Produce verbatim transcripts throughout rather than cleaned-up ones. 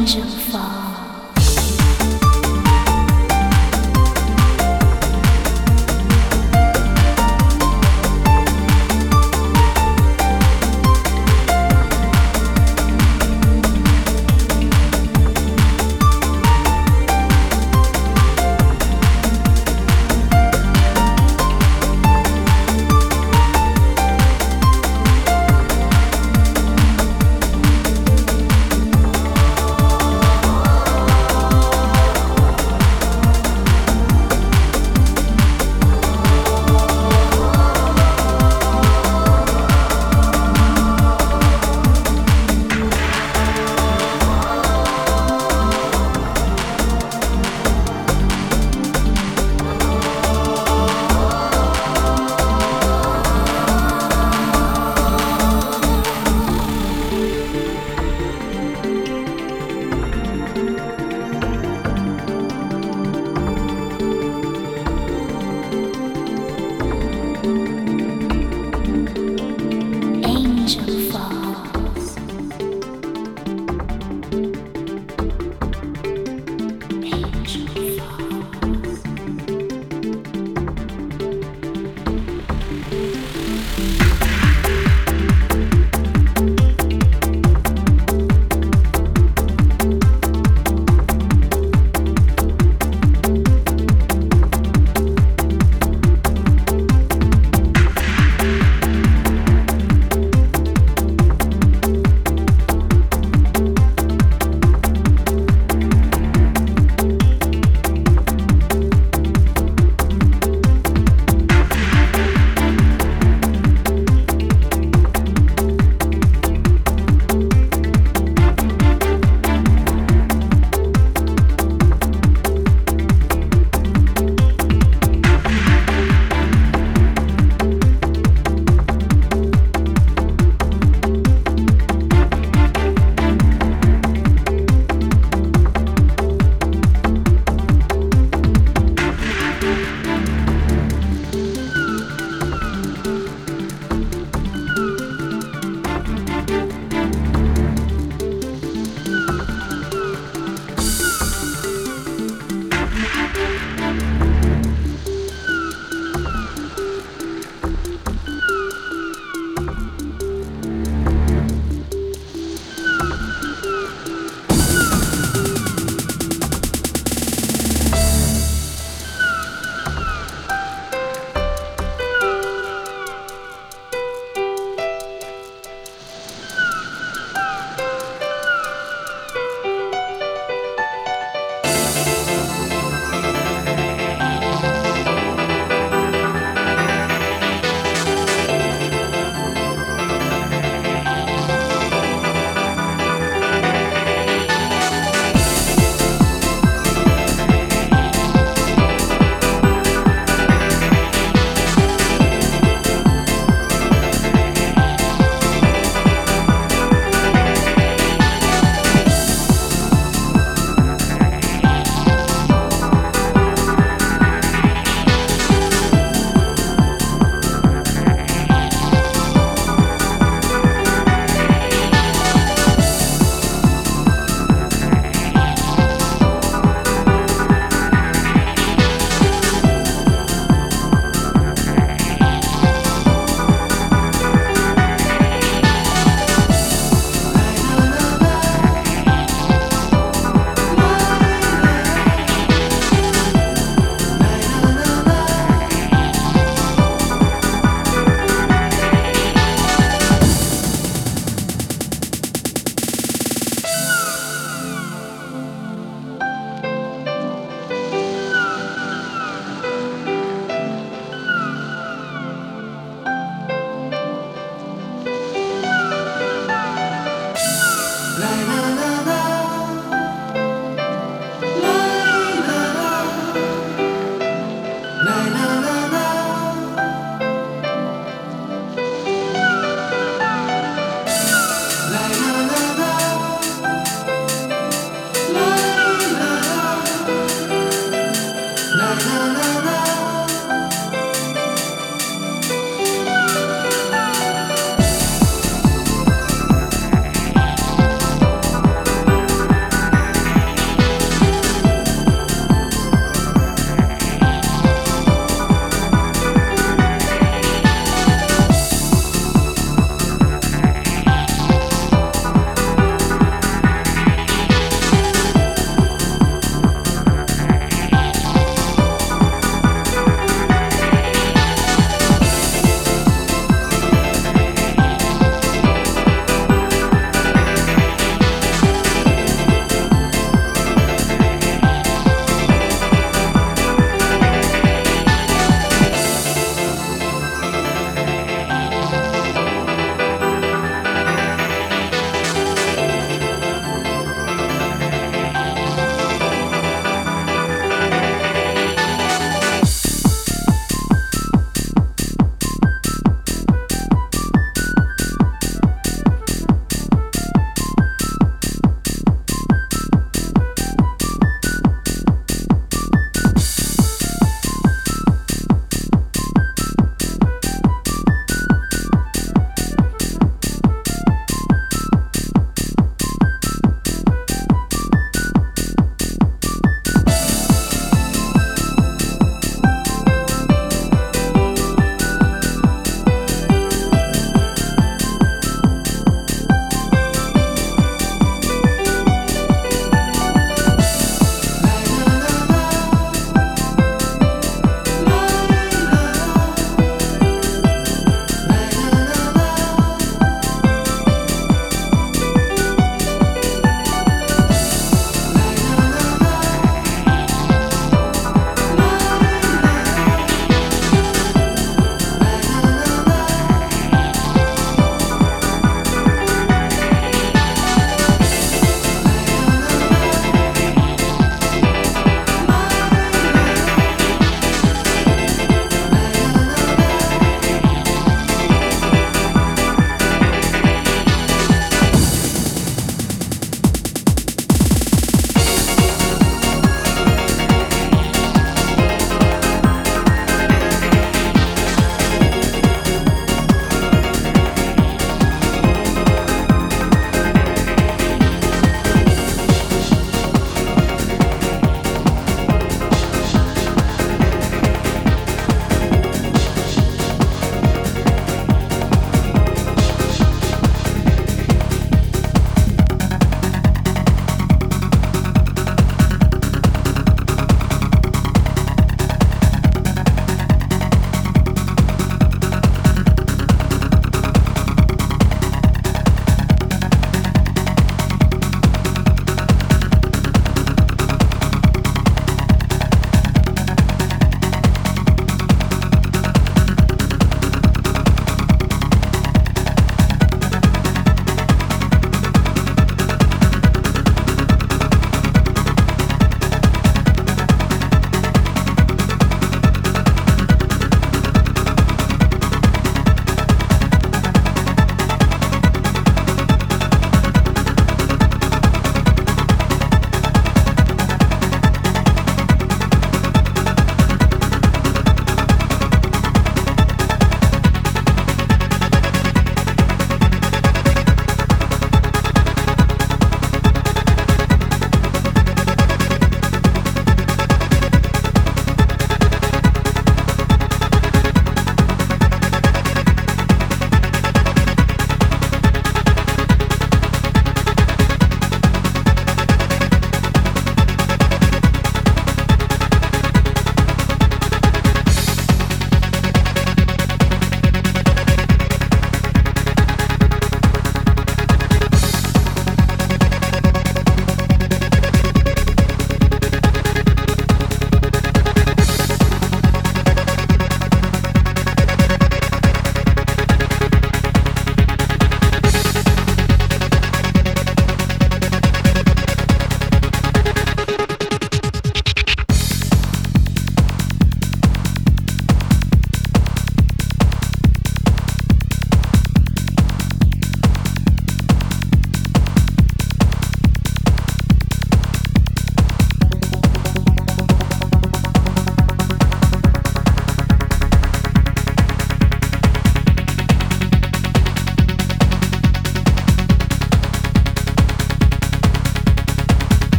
angel fall.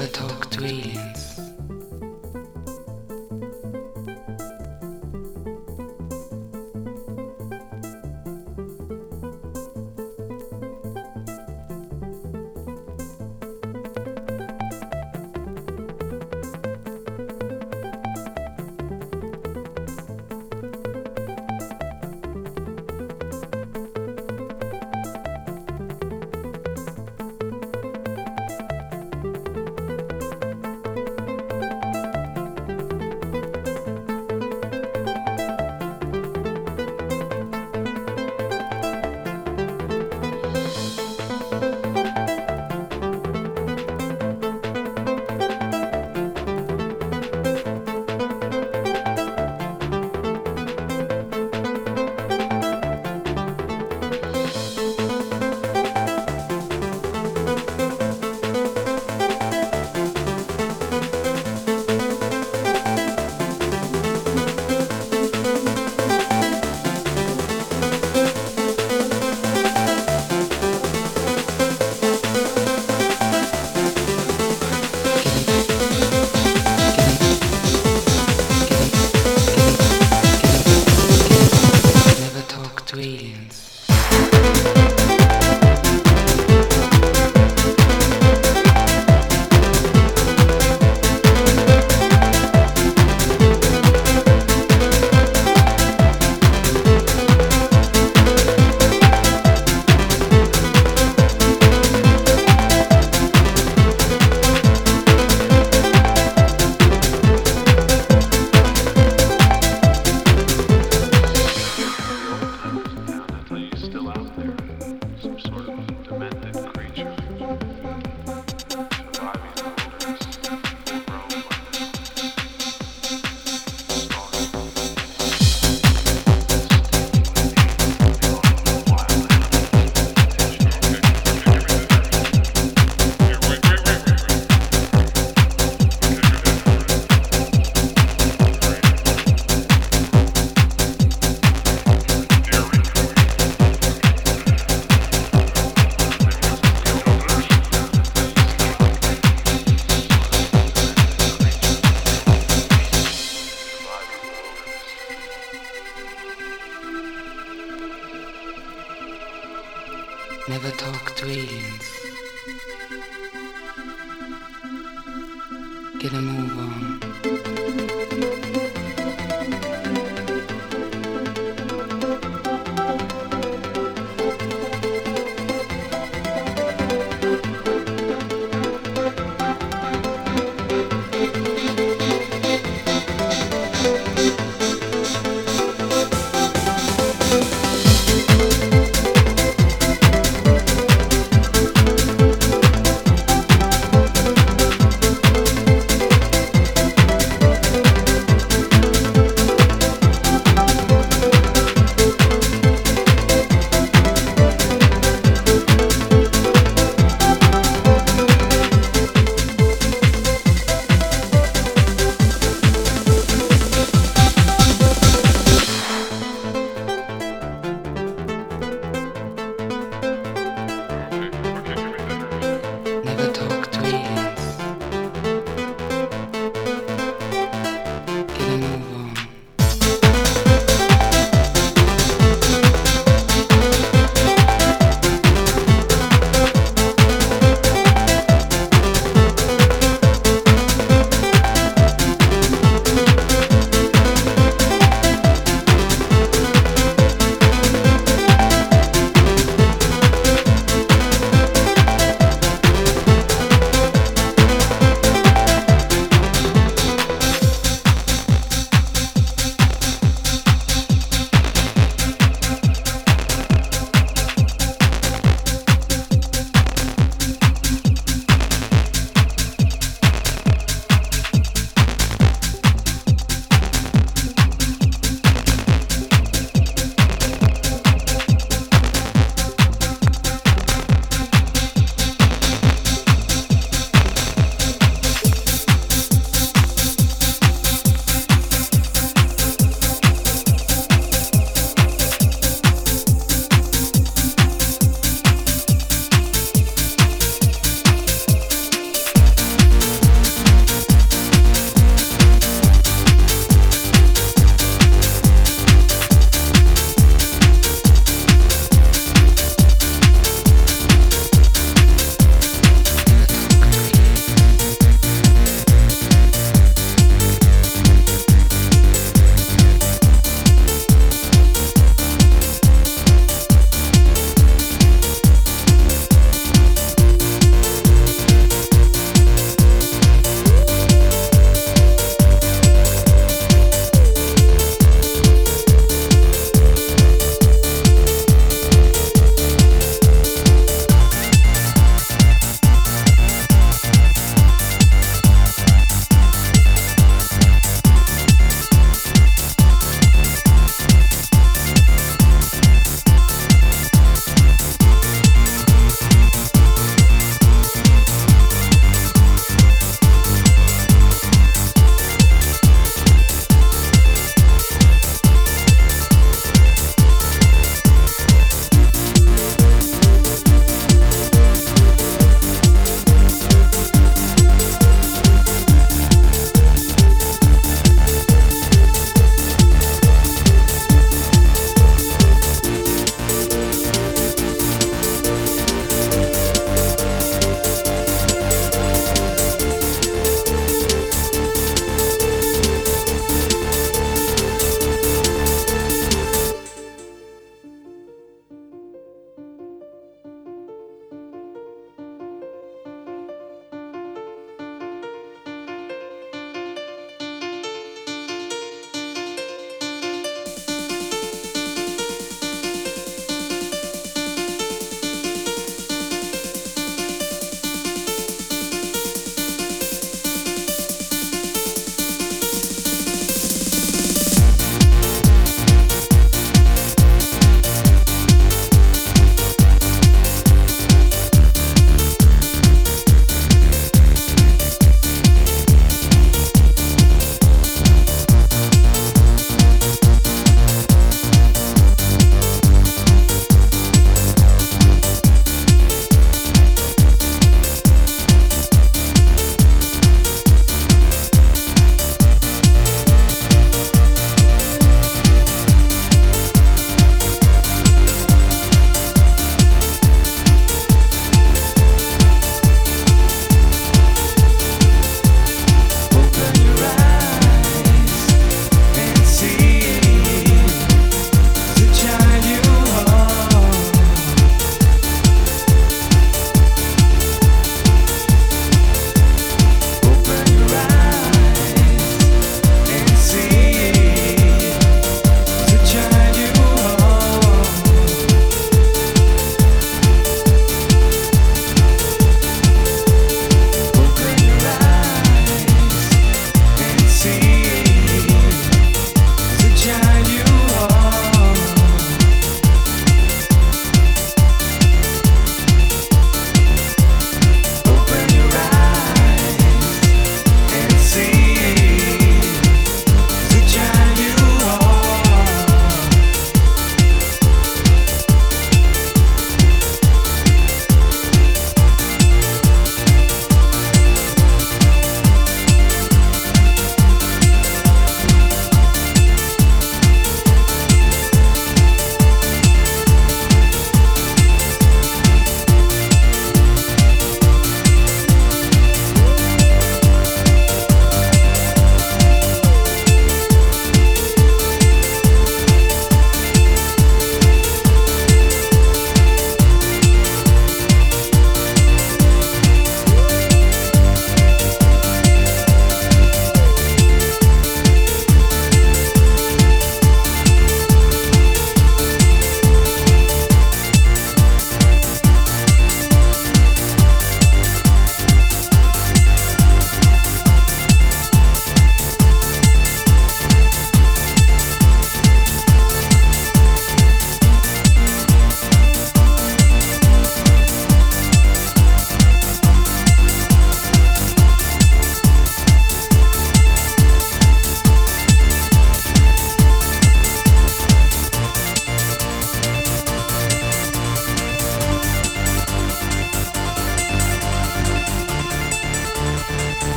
Never talk to aliens. Never talk to aliens. Get a move on.